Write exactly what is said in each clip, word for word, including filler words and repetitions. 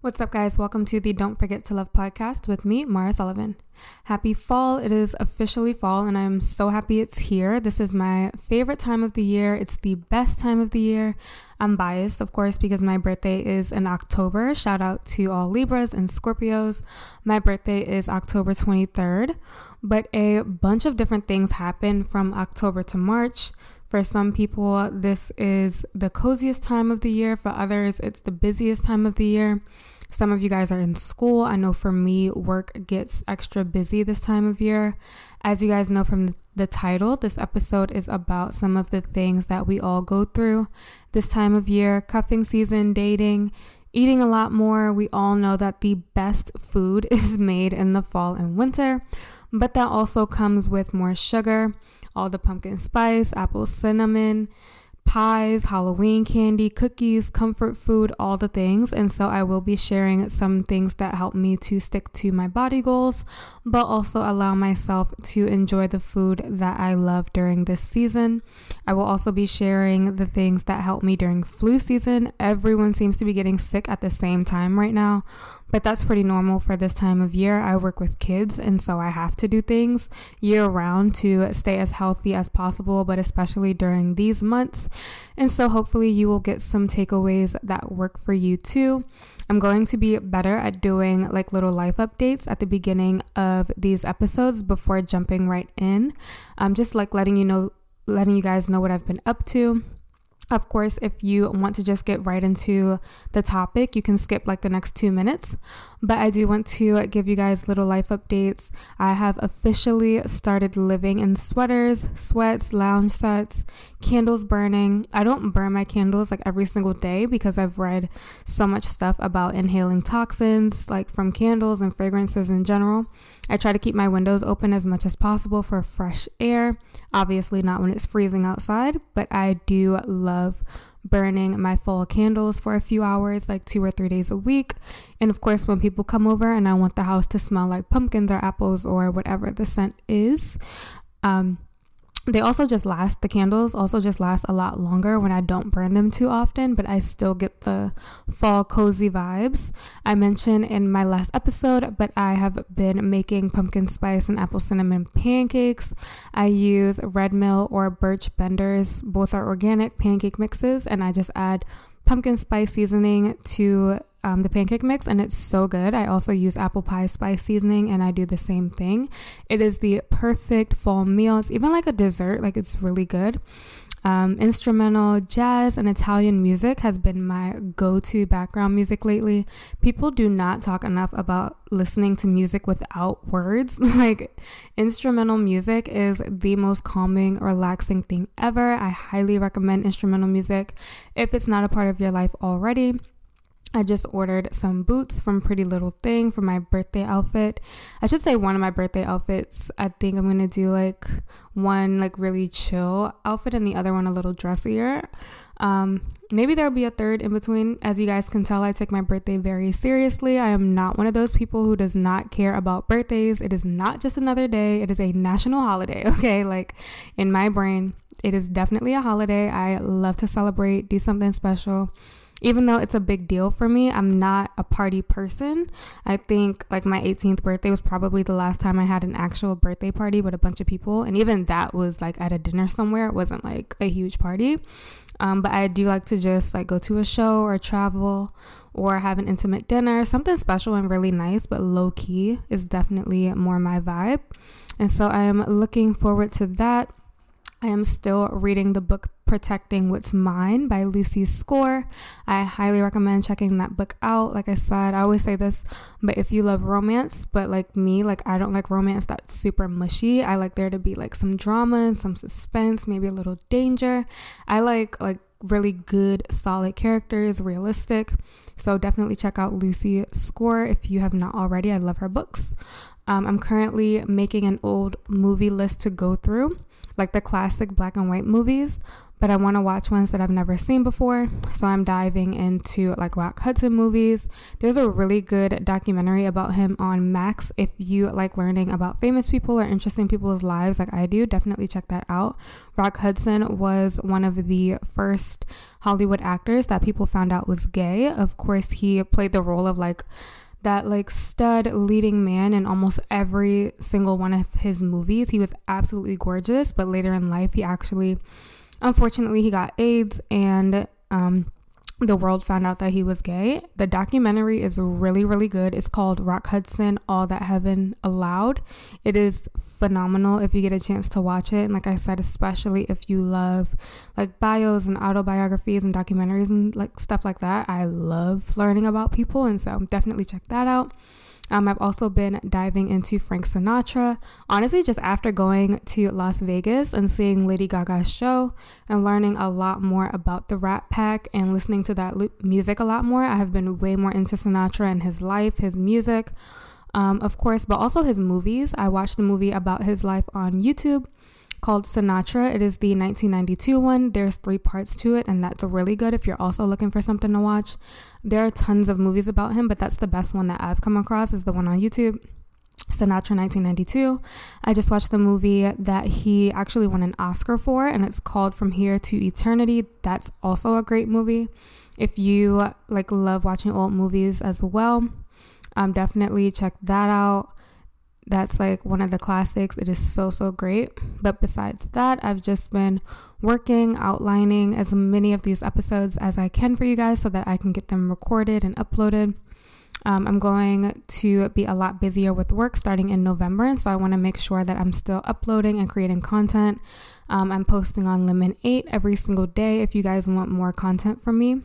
What's up, guys? Welcome to the Don't Forget to Love podcast with me, Mara Sullivan. Happy fall. It is officially fall, and I'm so happy it's here. This is my favorite time of the year. It's the best time of the year. I'm biased, of course, because my birthday is in October. Shout out to all Libras and Scorpios. My birthday is October twenty-third, but a bunch of different things happen from October to March. For some people, this is the coziest time of the year. For others, it's the busiest time of the year. Some of you guys are in school. I know for me, work gets extra busy this time of year. As you guys know from the title, this episode is about some of the things that we all go through this time of year. Cuffing season, dating, eating a lot more. We all know that the best food is made in the fall and winter, but that also comes with more sugar. All the pumpkin spice, apple cinnamon, pies, Halloween candy, cookies, comfort food, all the things. And so I will be sharing some things that help me to stick to my body goals, but also allow myself to enjoy the food that I love during this season. I will also be sharing the things that help me during flu season. Everyone seems to be getting sick at the same time right now, but that's pretty normal for this time of year. I work with kids, and so I have to do things year round to stay as healthy as possible, but especially during these months. And so hopefully you will get some takeaways that work for you too. I'm going to be better at doing like little life updates at the beginning of these episodes before jumping right in. I'm um, just like letting you know, letting you guys know what I've been up to. Of course, if you want to just get right into the topic, you can skip like the next two minutes. But I do want to give you guys little life updates. I have officially started living in sweaters, sweats, lounge sets, candles burning. I don't burn my candles like every single day because I've read so much stuff about inhaling toxins like from candles and fragrances in general. I try to keep my windows open as much as possible for fresh air. Obviously not when it's freezing outside, but I do love burning my fall candles for a few hours, like two or three days a week. And of course, when people come over and I want the house to smell like pumpkins or apples or whatever the scent is, um, they also just last, the candles also just last a lot longer when I don't burn them too often, but I still get the fall cozy vibes. I mentioned in my last episode, but I have been making pumpkin spice and apple cinnamon pancakes. I use Red Mill or Birch Benders. Both are organic pancake mixes, and I just add pumpkin spice seasoning to Um, the pancake mix, and it's so good. I also use apple pie spice seasoning, and I do the same thing. It is the perfect fall meal. It's even like a dessert, like it's really good. Um, instrumental jazz and Italian music has been my go-to background music lately. People do not talk enough about listening to music without words. Like, instrumental music is the most calming, relaxing thing ever. I highly recommend instrumental music if it's not a part of your life already. I just ordered some boots from Pretty Little Thing for my birthday outfit. I should say one of my birthday outfits. I think I'm going to do like one like really chill outfit and the other one a little dressier. Um, maybe there'll be a third in between. As you guys can tell, I take my birthday very seriously. I am not one of those people who does not care about birthdays. It is not just another day. It is a national holiday, okay? Like, in my brain, it is definitely a holiday. I love to celebrate, do something special. Even though it's a big deal for me, I'm not a party person. I think like my eighteenth birthday was probably the last time I had an actual birthday party with a bunch of people. And even that was like at a dinner somewhere. It wasn't like a huge party. Um, but I do like to just like go to a show or travel or have an intimate dinner. Something special and really nice, but low key is definitely more my vibe. And so I am looking forward to that. I am still reading the book Protecting What's Mine by Lucy Score. I highly recommend checking that book out. Like I said, I always say this, but if you love romance, but like me, like I don't like romance that's super mushy. I like there to be like some drama and some suspense, maybe a little danger. I like like really good, solid characters, realistic. So definitely check out Lucy Score if you have not already. I love her books. Um, I'm currently making an old movie list to go through. like the classic black and white movies, but I want to watch ones that I've never seen before. So I'm diving into like Rock Hudson movies. There's a really good documentary about him on Max. If you like learning about famous people or interesting people's lives like I do, definitely check that out. Rock Hudson was one of the first Hollywood actors that people found out was gay. Of course, he played the role of like that like stud leading man in almost every single one of his movies. He was absolutely gorgeous, but later in life, he actually... Unfortunately, he got AIDS, and um, the world found out that he was gay. The documentary is really, really good. It's called Rock Hudson, All That Heaven Allowed. It is phenomenal if you get a chance to watch it. And like I said, especially if you love like bios and autobiographies and documentaries and like stuff like that. I love learning about people, and so definitely check that out. Um, I've also been diving into Frank Sinatra. Honestly, just after going to Las Vegas and seeing Lady Gaga's show and learning a lot more about the Rat Pack and listening to that lo- music a lot more, I have been way more into Sinatra and his life, his music, um, of course, but also his movies. I watched a movie about his life on YouTube called Sinatra. It is the nineteen ninety-two one. There's three parts to it, and that's really good if you're also looking for something to watch. There are tons of movies about him, but that's the best one that I've come across, is the one on YouTube, Sinatra nineteen ninety-two. I just watched the movie that he actually won an Oscar for, and it's called From Here to Eternity. That's also a great movie if you like love watching old movies as well. Um, definitely check that out. That's like one of the classics. It is so, so great. But besides that, I've just been working, outlining as many of these episodes as I can for you guys so that I can get them recorded and uploaded. Um, I'm going to be a lot busier with work starting in November, and so I want to make sure that I'm still uploading and creating content. Um, I'm posting on Lemon eight every single day if you guys want more content from me.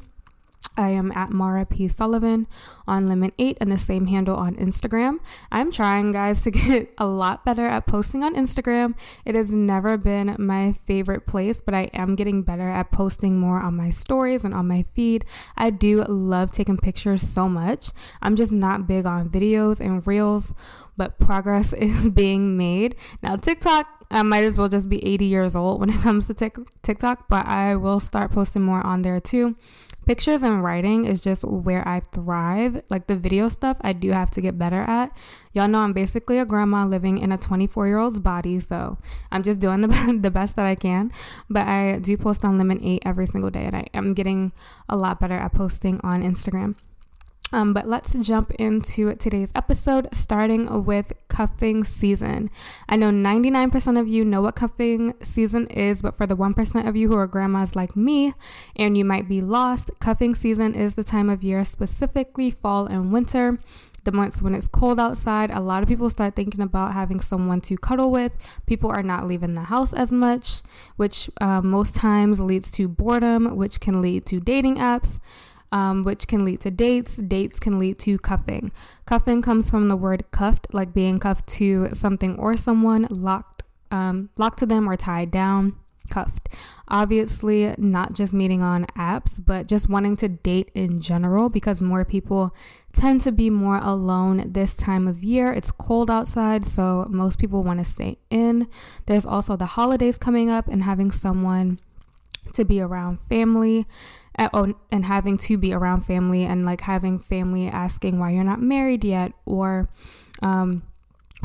I am at Mara P. Sullivan on Lemon eight and the same handle on Instagram. I'm trying, guys, to get a lot better at posting on Instagram. It has never been my favorite place, but I am getting better at posting more on my stories and on my feed. I do love taking pictures so much. I'm just not big on videos and reels, but progress is being made. Now, TikTok, I might as well just be eighty years old when it comes to TikTok, but I will start posting more on there too. Pictures and writing is just where I thrive. Like the video stuff, I do have to get better at. Y'all know I'm basically a grandma living in a twenty-four-year-old's body, so I'm just doing the, the best that I can. But I do post on Lemon eight every single day, and I am getting a lot better at posting on Instagram. Um, but let's jump into today's episode, starting with cuffing season. I know ninety-nine percent of you know what cuffing season is, but for the one percent of you who are grandmas like me and you might be lost, cuffing season is the time of year, specifically fall and winter, the months when it's cold outside. A lot of people start thinking about having someone to cuddle with. People are not leaving the house as much, which uh, most times leads to boredom, which can lead to dating apps. Um, which can lead to dates. Dates can lead to cuffing. Cuffing comes from the word cuffed, like being cuffed to something or someone, locked, um, locked to them or tied down, cuffed. Obviously, not just meeting on apps, but just wanting to date in general, because more people tend to be more alone this time of year. It's cold outside, so most people want to stay in. There's also the holidays coming up and having someone to be around family. And having to be around family and like having family asking why you're not married yet or um,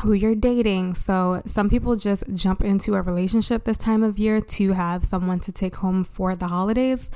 who you're dating. So some people just jump into a relationship this time of year to have someone to take home for the holidays.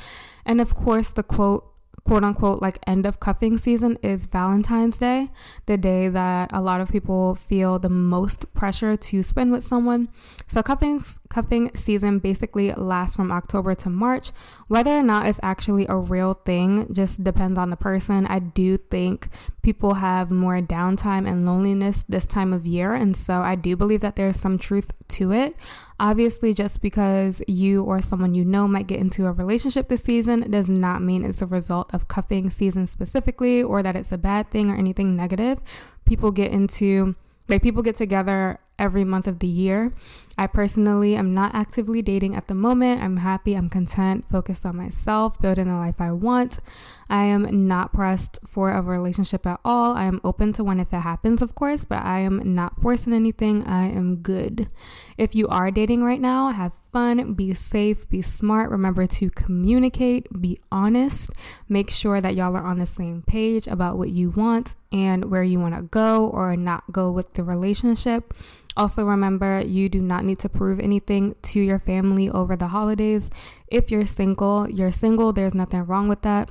And of course, the quote, quote unquote, like end of cuffing season is Valentine's Day, the day that a lot of people feel the most pressure to spend with someone. So cuffing cuffing season basically lasts from October to March. Whether or not it's actually a real thing just depends on the person. I do think people have more downtime and loneliness this time of year, and so I do believe that there's some truth to it. Obviously, just because you or someone you know might get into a relationship this season does not mean it's a result of cuffing season specifically, or that it's a bad thing or anything negative. People get into, like people get together every month of the year, I personally am not actively dating at the moment. I'm happy, I'm content, focused on myself, building the life I want. I am not pressed for a relationship at all. I am open to one if it happens, of course, but I am not forcing anything. I am good. If you are dating right now, have fun, be safe, be smart. Remember to communicate, be honest. Make sure that y'all are on the same page about what you want and where you want to go or not go with the relationship. Also remember, you do not need to prove anything to your family over the holidays. If you're single, you're single. There's nothing wrong with that.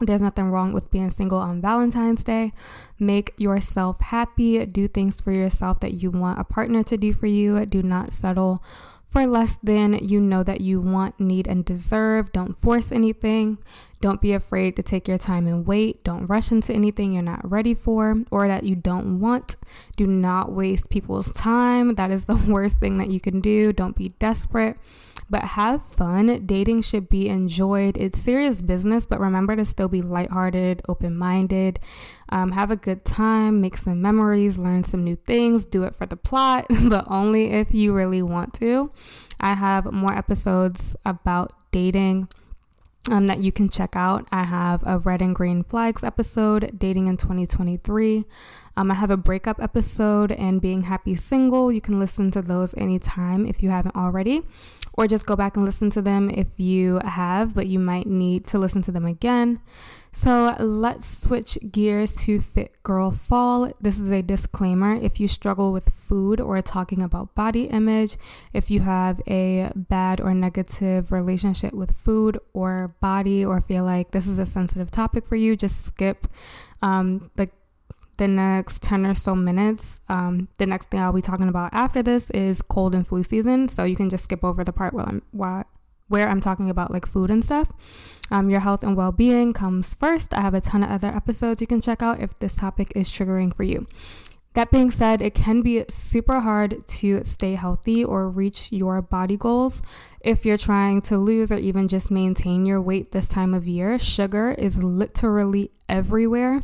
There's nothing wrong with being single on Valentine's Day. Make yourself happy. Do things for yourself that you want a partner to do for you. Do not settle for less than you know that you want, need, and deserve. Don't force anything. Don't be afraid to take your time and wait. Don't rush into anything you're not ready for or that you don't want. Do not waste people's time. That is the worst thing that you can do. Don't be desperate, but have fun. Dating should be enjoyed. It's serious business, but remember to still be lighthearted, open-minded. Um, have a good time, make some memories, learn some new things, do it for the plot, but only if you really want to. I have more episodes about dating um, that you can check out. I have a Red and Green Flags episode, Dating in twenty twenty-three. Um, I have a breakup episode and Being Happy Single. You can listen to those anytime if you haven't already. Or just go back and listen to them if you have, but you might need to listen to them again. So let's switch gears to Fit Girl Fall. This is a disclaimer. If you struggle with food or talking about body image, if you have a bad or negative relationship with food or body, or feel like this is a sensitive topic for you, just skip um, the the next ten or so minutes. Um, the next thing I'll be talking about after this is cold and flu season. So you can just skip over the part where I'm, why, where I'm talking about like food and stuff. Um, your health and well-being comes first. I have a ton of other episodes you can check out if this topic is triggering for you. That being said, it can be super hard to stay healthy or reach your body goals if you're trying to lose or even just maintain your weight this time of year. Sugar is literally everywhere.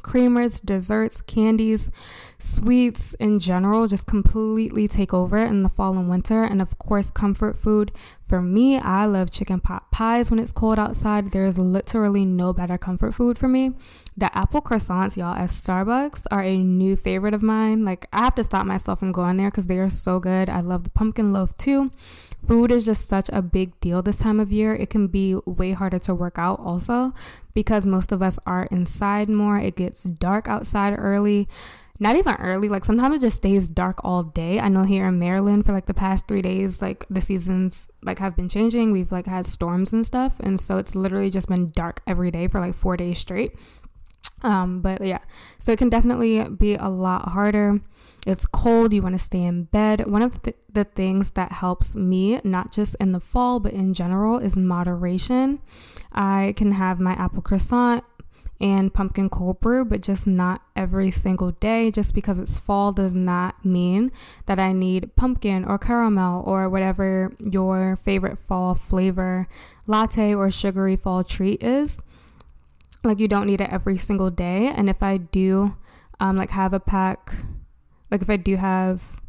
Creamers, desserts, candies, sweets in general just completely take over in the fall and winter. And of course, comfort food. For me, I love chicken pot pies when it's cold outside. There's literally no better comfort food for me. The apple croissants, y'all, at Starbucks are a new favorite of mine. Like, I have to stop myself from going there because they are so good. I love the pumpkin loaf too. Food is just such a big deal this time of year. It can be way harder to work out also because most of us are inside more. It gets dark outside early. Not even early, like sometimes it just stays dark all day. I know here in Maryland for like the past three days, like the seasons like have been changing. We've like had storms and stuff. And so it's literally just been dark every day for like four days straight. Um, but yeah, so it can definitely be a lot harder. It's cold. You want to stay in bed. One of th- the things that helps me, not just in the fall, but in general, is moderation. I can have my apple croissant and pumpkin cold brew, but just not every single day. Just because it's fall does not mean that I need pumpkin or caramel or whatever your favorite fall flavor latte or sugary fall treat is. Like, you don't need it every single day. And if I do um like have a pack, like if I do have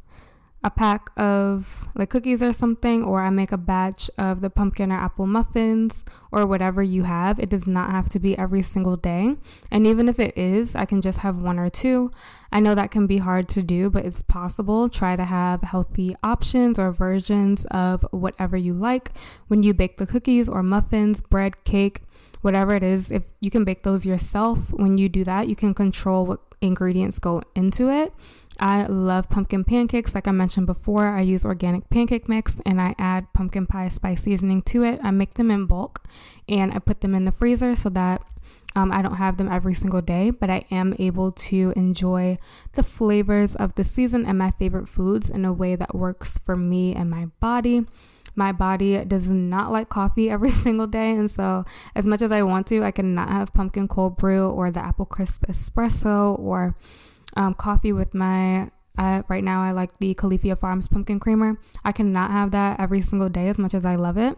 a pack of like cookies or something, or I make a batch of the pumpkin or apple muffins or whatever you have, it does not have to be every single day. And even if it is, I can just have one or two. I know that can be hard to do, but it's possible. Try to have healthy options or versions of whatever you like when you bake the cookies or muffins, bread, cake, whatever it is. If you can bake those yourself, when you do that, you can control what ingredients go into it. I love pumpkin pancakes. Like I mentioned before, I use organic pancake mix and I add pumpkin pie spice seasoning to it. I make them in bulk and I put them in the freezer so that um, I don't have them every single day, but I am able to enjoy the flavors of the season and my favorite foods in a way that works for me and my body. My body does not like coffee every single day, and so as much as I want to, I cannot have pumpkin cold brew or the apple crisp espresso or Um, coffee with my, uh, right now I like the Califia Farms pumpkin creamer. I cannot have that every single day as much as I love it.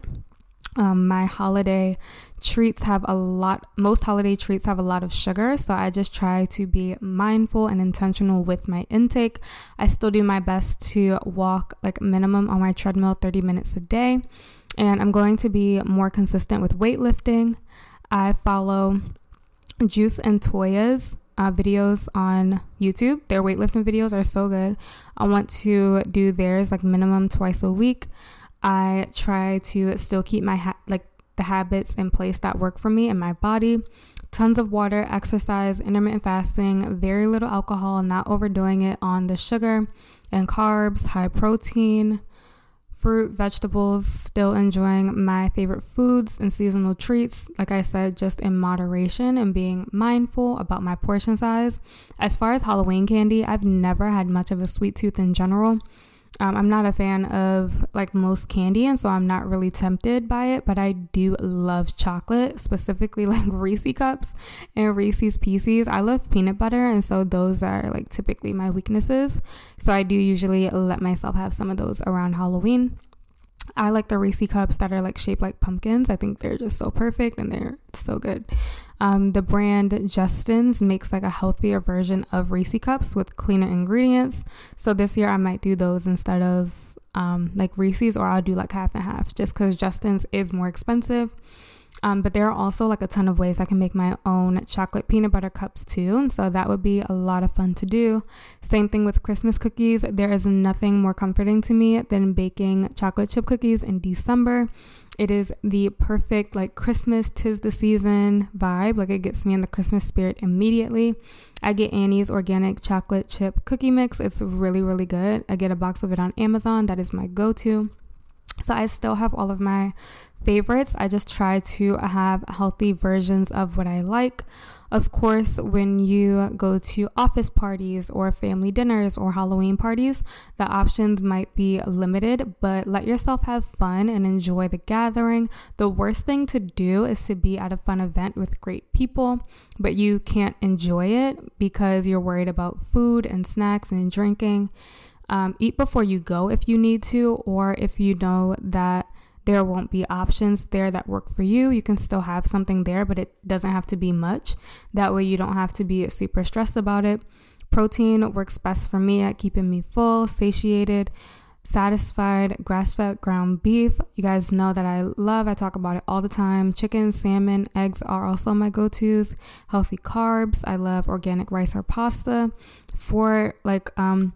Um, my holiday treats have a lot, most holiday treats have a lot of sugar, so I just try to be mindful and intentional with my intake. I still do my best to walk like minimum on my treadmill thirty minutes a day, and I'm going to be more consistent with weightlifting. I follow Juice and Toya's uh, videos on YouTube. Their weightlifting videos are so good. I want to do theirs like minimum twice a week. I try to still keep my ha- like the habits in place that work for me and my body. Tons of water, exercise, intermittent fasting, very little alcohol, not overdoing it on the sugar and carbs, high protein, fruit, vegetables, still enjoying my favorite foods and seasonal treats. Like I said, just in moderation and being mindful about my portion size. As far as Halloween candy, I've never had much of a sweet tooth in general. Um, I'm not a fan of like most candy, and so I'm not really tempted by it, but I do love chocolate, specifically like Reese's cups and Reese's Pieces. I love peanut butter, and so those are like typically my weaknesses. So I do usually let myself have some of those around Halloween. I like the Reese's cups that are like shaped like pumpkins. I think they're just so perfect and they're so good. Um, the brand Justin's makes like a healthier version of Reese's cups with cleaner ingredients. So this year I might do those instead of um, like Reese's, or I'll do like half and half just because Justin's is more expensive. Um, but there are also like a ton of ways I can make my own chocolate peanut butter cups too. And so that would be a lot of fun to do. Same thing with Christmas cookies. There is nothing more comforting to me than baking chocolate chip cookies in December. It is the perfect like Christmas, tis the season vibe. Like it gets me in the Christmas spirit immediately. I get Annie's organic chocolate chip cookie mix. It's really, really good. I get a box of it on Amazon. That is my go-to. So I still have all of my favorites. I just try to have healthy versions of what I like. Of course, when you go to office parties or family dinners or Halloween parties, the options might be limited, but let yourself have fun and enjoy the gathering. The worst thing to do is to be at a fun event with great people, but you can't enjoy it because you're worried about food and snacks and drinking. Um, eat before you go if you need to, or if you know that there won't be options there that work for you, you can still have something there, but it doesn't have to be much. That way you don't have to be super stressed about it. Protein works best for me at keeping me full, satiated, satisfied. Grass-fed ground beef, you guys know that I love. I talk about it all the time. Chicken, salmon, eggs are also my go-tos. Healthy carbs, I love organic rice or pasta. For like um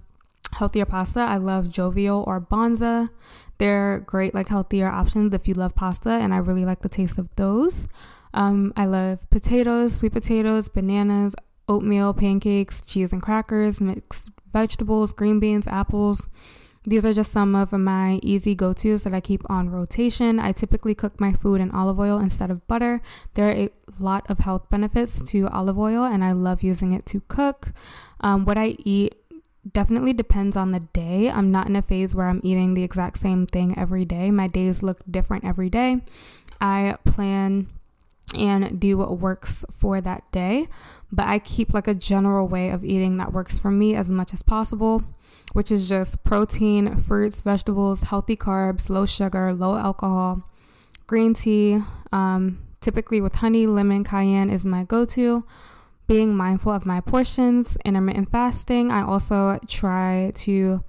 healthier pasta, I love Jovial or Banza. They're great like healthier options if you love pasta, and I really like the taste of those. um I love potatoes, sweet potatoes, bananas, oatmeal, pancakes, cheese and crackers, mixed vegetables, green beans, apples. These are just some of my easy go-tos that I keep on rotation. I typically cook my food in olive oil instead of butter. There are a lot of health benefits to olive oil, and I love using it to cook. Um, what I eat definitely depends on the day. I'm not in a phase where I'm eating the exact same thing every day. My days look different every day. I plan and do what works for that day, but I keep like a general way of eating that works for me as much as possible, which is just protein, fruits, vegetables, healthy carbs, low sugar, low alcohol, green tea, um, typically with honey, lemon, cayenne is my go-to. Being mindful of my portions, intermittent fasting. I also try to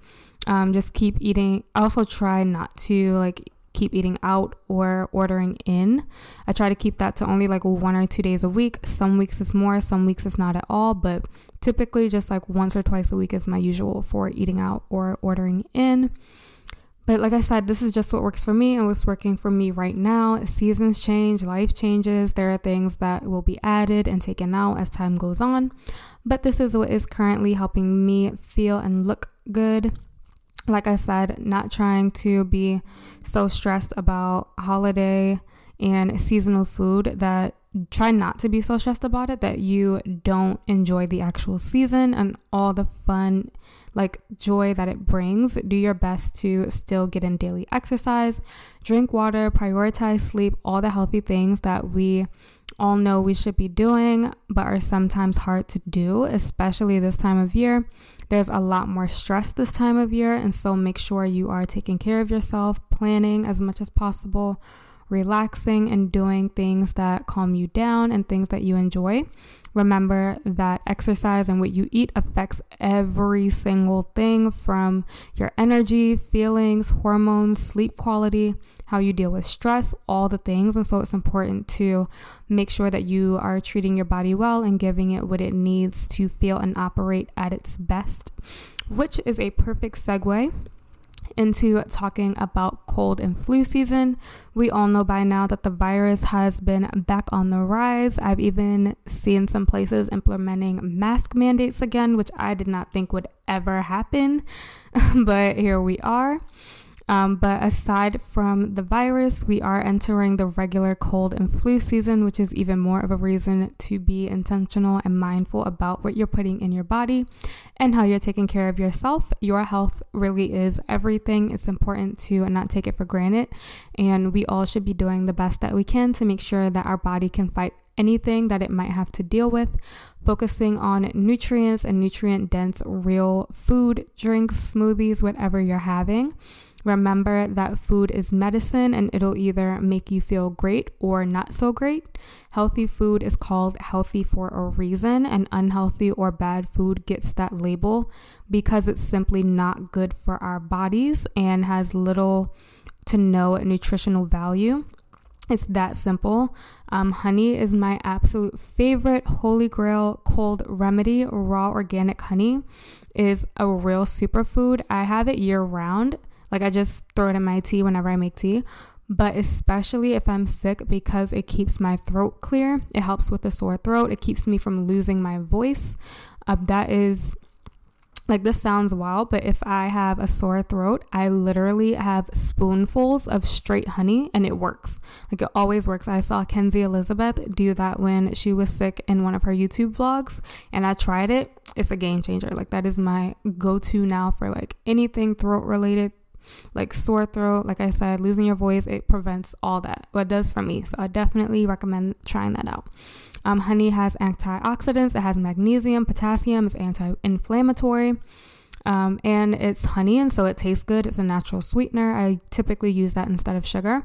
um, just keep eating. I also try not to like keep eating out or ordering in. I try to keep that to only like one or two days a week. Some weeks it's more, some weeks it's not at all, but typically just like once or twice a week is my usual for eating out or ordering in. But like I said, this is just what works for me and what's working for me right now. Seasons change, life changes. There are things that will be added and taken out as time goes on. But this is what is currently helping me feel and look good. Like I said, not trying to be so stressed about holiday and seasonal food that try not to be so stressed about it that you don't enjoy the actual season and all the fun, like joy that it brings. Do your best to still get in daily exercise, drink water, prioritize sleep, all the healthy things that we all know we should be doing, but are sometimes hard to do, especially this time of year. There's a lot more stress this time of year, and so make sure you are taking care of yourself, planning as much as possible, relaxing and doing things that calm you down and things that you enjoy. Remember that exercise and what you eat affects every single thing, from your energy, feelings, hormones, sleep quality, how you deal with stress, all the things. And so it's important to make sure that you are treating your body well and giving it what it needs to feel and operate at its best, which is a perfect segue into talking about cold and flu season. We all know by now that the virus has been back on the rise. I've even seen some places implementing mask mandates again, which I did not think would ever happen, but here we are. Um, but aside from the virus, we are entering the regular cold and flu season, which is even more of a reason to be intentional and mindful about what you're putting in your body and how you're taking care of yourself. Your health really is everything. It's important to not take it for granted. And we all should be doing the best that we can to make sure that our body can fight anything that it might have to deal with, focusing on nutrients and nutrient-dense real food, drinks, smoothies, whatever you're having. Remember that food is medicine, and it'll either make you feel great or not so great. Healthy food is called healthy for a reason, and unhealthy or bad food gets that label because it's simply not good for our bodies and has little to no nutritional value. It's that simple. Um, honey is my absolute favorite holy grail cold remedy. Raw organic honey is a real superfood. I have it year round. Like, I just throw it in my tea whenever I make tea, but especially if I'm sick, because it keeps my throat clear. It helps with a sore throat. It keeps me from losing my voice. Uh, that is, like, this sounds wild, but if I have a sore throat, I literally have spoonfuls of straight honey, and it works. Like, it always works. I saw Kenzie Elizabeth do that when she was sick in one of her YouTube vlogs, and I tried it. It's a game changer. Like, that is my go-to now for, like, anything throat related. Like sore throat, like I said, losing your voice, it prevents all that. Well, it does for me. So I definitely recommend trying that out. Um, honey has antioxidants. It has magnesium, potassium. It's anti-inflammatory. Um, and it's honey, and so it tastes good. It's a natural sweetener. I typically use that instead of sugar.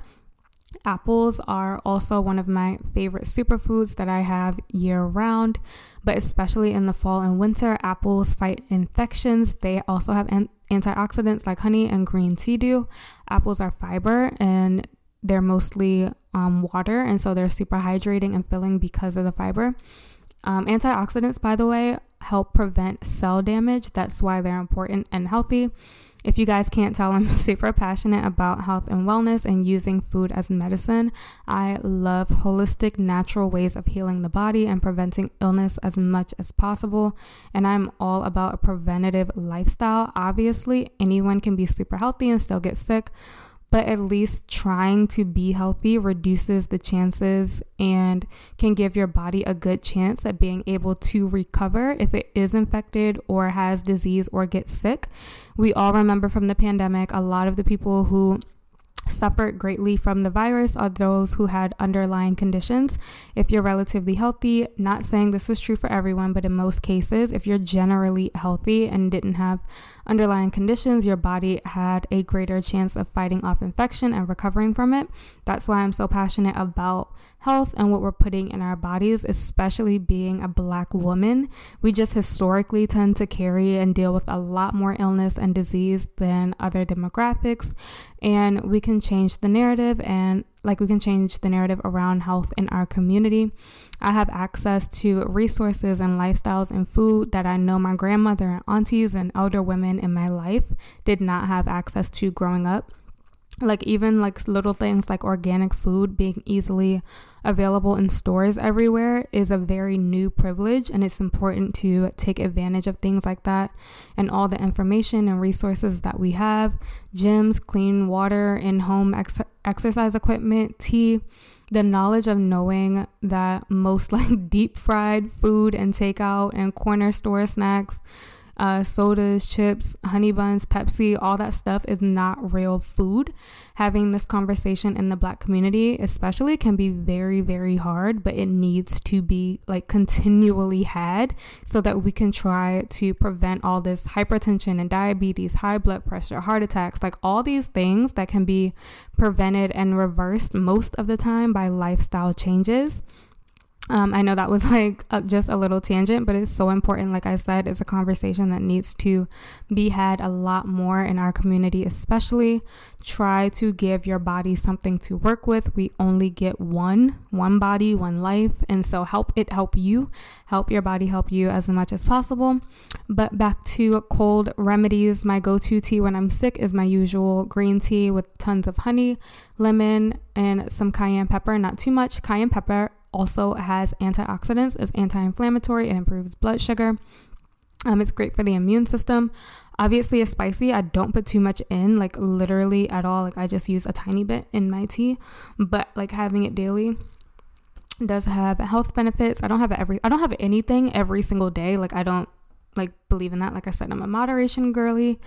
Apples are also one of my favorite superfoods that I have year round, but especially in the fall and winter, apples fight infections. They also have an- antioxidants like honey and green tea do. Apples are fiber, and they're mostly um, water, and so they're super hydrating and filling because of the fiber. Um, antioxidants, by the way, help prevent cell damage. That's why they're important and healthy. If you guys can't tell, I'm super passionate about health and wellness and using food as medicine. I love holistic, natural ways of healing the body and preventing illness as much as possible. And I'm all about a preventative lifestyle. Obviously, anyone can be super healthy and still get sick, but at least trying to be healthy reduces the chances and can give your body a good chance at being able to recover if it is infected or has disease or gets sick. We all remember from the pandemic, a lot of the people who suffered greatly from the virus are those who had underlying conditions. If you're relatively healthy, not saying this was true for everyone, but in most cases, if you're generally healthy and didn't have underlying conditions, your body had a greater chance of fighting off infection and recovering from it. That's why I'm so passionate about health and what we're putting in our bodies, especially being a Black woman. We just historically tend to carry and deal with a lot more illness and disease than other demographics, and we can change the narrative and like we can change the narrative around health in our community. I have access to resources and lifestyles and food that I know my grandmother and aunties and elder women in my life did not have access to growing up. Like, even like little things like organic food being easily available in stores everywhere is a very new privilege, and it's important to take advantage of things like that and all the information and resources that we have. Gyms, clean water, in-home ex- exercise equipment, tea. The knowledge of knowing that most like deep fried food and takeout and corner store snacks uh, sodas, chips, honey buns, Pepsi, all that stuff is not real food. Having this conversation in the Black community especially can be very, very hard, but it needs to be like continually had so that we can try to prevent all this hypertension and diabetes, high blood pressure, heart attacks, like all these things that can be prevented and reversed most of the time by lifestyle changes. Um, I know that was like uh, just a little tangent, but it's so important. Like I said, it's a conversation that needs to be had a lot more in our community, especially. Try to give your body something to work with. We only get one, one body, one life. And so help it help you, help your body help you as much as possible. But back to cold remedies. My go-to tea when I'm sick is my usual green tea with tons of honey, lemon, and some cayenne pepper. Not too much. Cayenne pepper also has antioxidants, is anti-inflammatory, it improves blood sugar. Um, it's great for the immune system. Obviously, it's spicy. I don't put too much in, like literally at all. Like I just use a tiny bit in my tea, but like having it daily does have health benefits. I don't have every, I don't have anything every single day. Like I don't like believe in that. Like I said, I'm a moderation girly.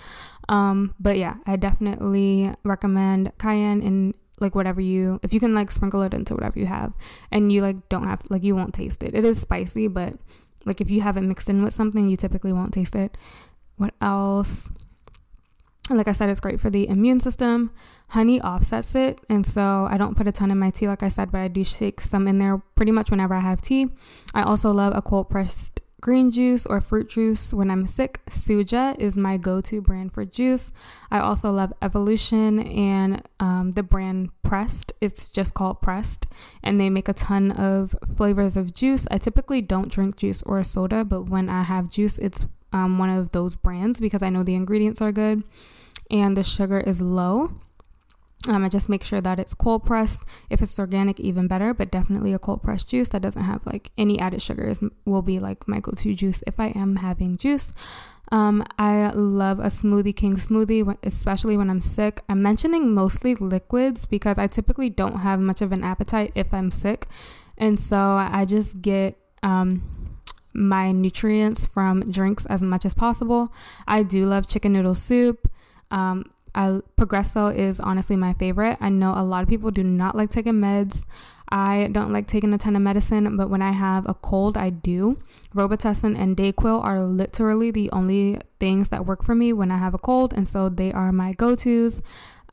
Um, but yeah, I definitely recommend cayenne and like whatever you, if you can like sprinkle it into whatever you have, and you like don't have, like you won't taste it. It is spicy, but like if you have it mixed in with something, you typically won't taste it. What else? Like I said, it's great for the immune system. Honey offsets it. And so I don't put a ton in my tea, like I said, but I do shake some in there pretty much whenever I have tea. I also love a cold pressed green juice or fruit juice when I'm sick. Suja is my go-to brand for juice. I also love Evolution and um, the brand Pressed. It's just called Pressed, and they make a ton of flavors of juice. I typically don't drink juice or soda, but when I have juice, it's Um, one of those brands because I know the ingredients are good and the sugar is low. Um, I just make sure that it's cold pressed. If it's organic, even better, but definitely a cold pressed juice that doesn't have like any added sugars will be like my go-to juice if I am having juice. Um, I love a Smoothie King smoothie, especially when I'm sick. I'm mentioning mostly liquids because I typically don't have much of an appetite if I'm sick. And so I just get... Um, my nutrients from drinks as much as possible. I do love chicken noodle soup. Um, I, Progresso is honestly my favorite. I know a lot of people do not like taking meds. I don't like taking a ton of medicine, but when I have a cold, I do. Robitussin and Dayquil are literally the only things that work for me when I have a cold, and so they are my go-tos.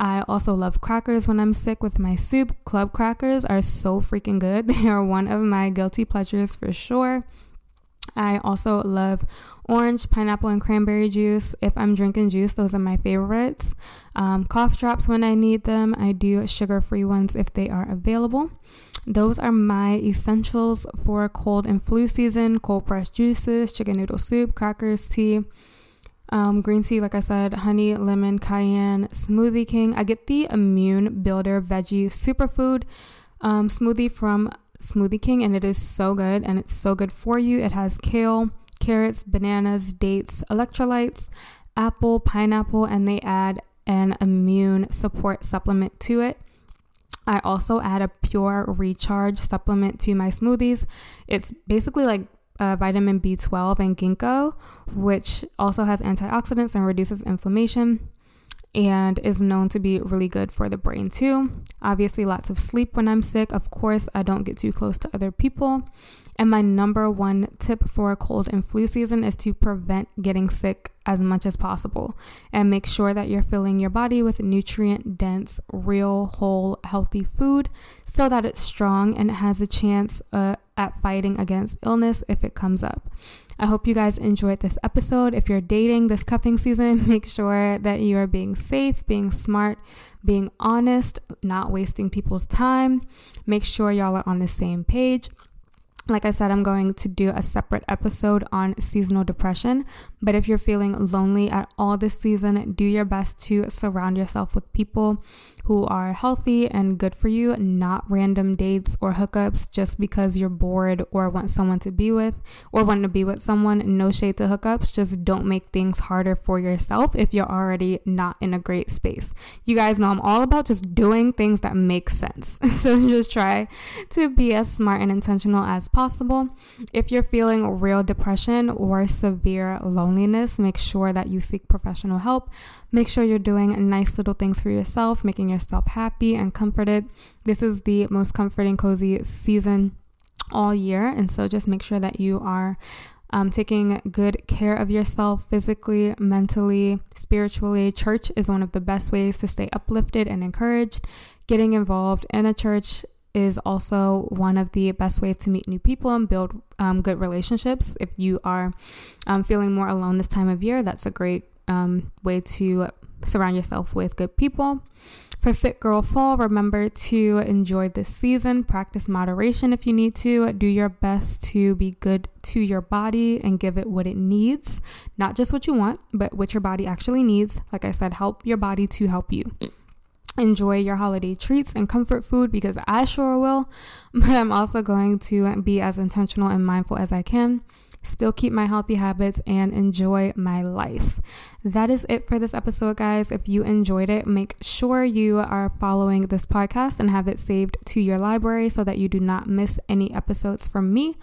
I also love crackers when I'm sick with my soup. Club crackers are so freaking good. They are one of my guilty pleasures for sure. I also love orange, pineapple, and cranberry juice. If I'm drinking juice, those are my favorites. Um, cough drops when I need them. I do sugar-free ones if they are available. Those are my essentials for cold and flu season. Cold pressed juices, chicken noodle soup, crackers, tea, um, green tea, like I said, honey, lemon, cayenne, Smoothie King. I get the Immune Builder Veggie Superfood um, smoothie from Smoothie King, and it is so good, and it's so good for you. It has kale, carrots, bananas, dates, electrolytes, apple, pineapple, and they add an immune support supplement to it. I also add a Pure Recharge supplement to my smoothies. It's basically like Uh, vitamin B twelve and ginkgo, which also has antioxidants and reduces inflammation, and is known to be really good for the brain too. Obviously, lots of sleep when I'm sick. Of course, I don't get too close to other people. And my number one tip for a cold and flu season is to prevent getting sick as much as possible and make sure that you're filling your body with nutrient-dense, real, whole, healthy food so that it's strong and has a chance uh, at fighting against illness if it comes up. I hope you guys enjoyed this episode. If you're dating this cuffing season, make sure that you are being safe, being smart, being honest, not wasting people's time. Make sure y'all are on the same page. Like I said, I'm going to do a separate episode on seasonal depression, but if you're feeling lonely at all this season, do your best to surround yourself with people who are healthy and good for you, not random dates or hookups just because you're bored or want someone to be with or want to be with someone. No shade to hookups, just don't make things harder for yourself if you're already not in a great space. You guys know I'm all about just doing things that make sense. So just try to be as smart and intentional as possible. If you're feeling real depression or severe loneliness, make sure that you seek professional help. Make sure you're doing nice little things for yourself, making yourself happy and comforted. This is the most comforting, cozy season all year, and so just make sure that you are Um, taking good care of yourself physically, mentally, spiritually. Church is one of the best ways to stay uplifted and encouraged. Getting involved in a church is also one of the best ways to meet new people and build um, good relationships. If you are um, feeling more alone this time of year, that's a great um, way to surround yourself with good people. For Fit Girl Fall, remember to enjoy this season, practice moderation if you need to, do your best to be good to your body and give it what it needs, not just what you want, but what your body actually needs. Like I said, help your body to help you. Enjoy your holiday treats and comfort food because I sure will, but I'm also going to be as intentional and mindful as I can. Still keep my healthy habits and enjoy my life. That is it for this episode, guys. If you enjoyed it, make sure you are following this podcast and have it saved to your library so that you do not miss any episodes from me.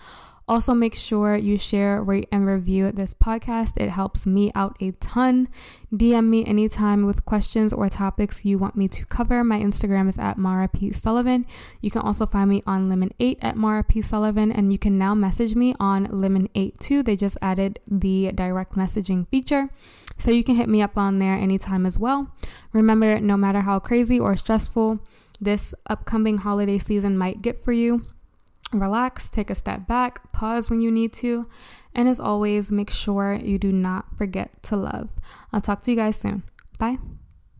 Also, make sure you share, rate, and review this podcast. It helps me out a ton. D M me anytime with questions or topics you want me to cover. My Instagram is at Mara P. Sullivan. You can also find me on Lemon eight at Mara P. Sullivan, and you can now message me on Lemon eight too. They just added the direct messaging feature, so you can hit me up on there anytime as well. Remember, no matter how crazy or stressful this upcoming holiday season might get for you, relax, take a step back, pause when you need to, and as always, make sure you do not forget to love. I'll talk to you guys soon. Bye.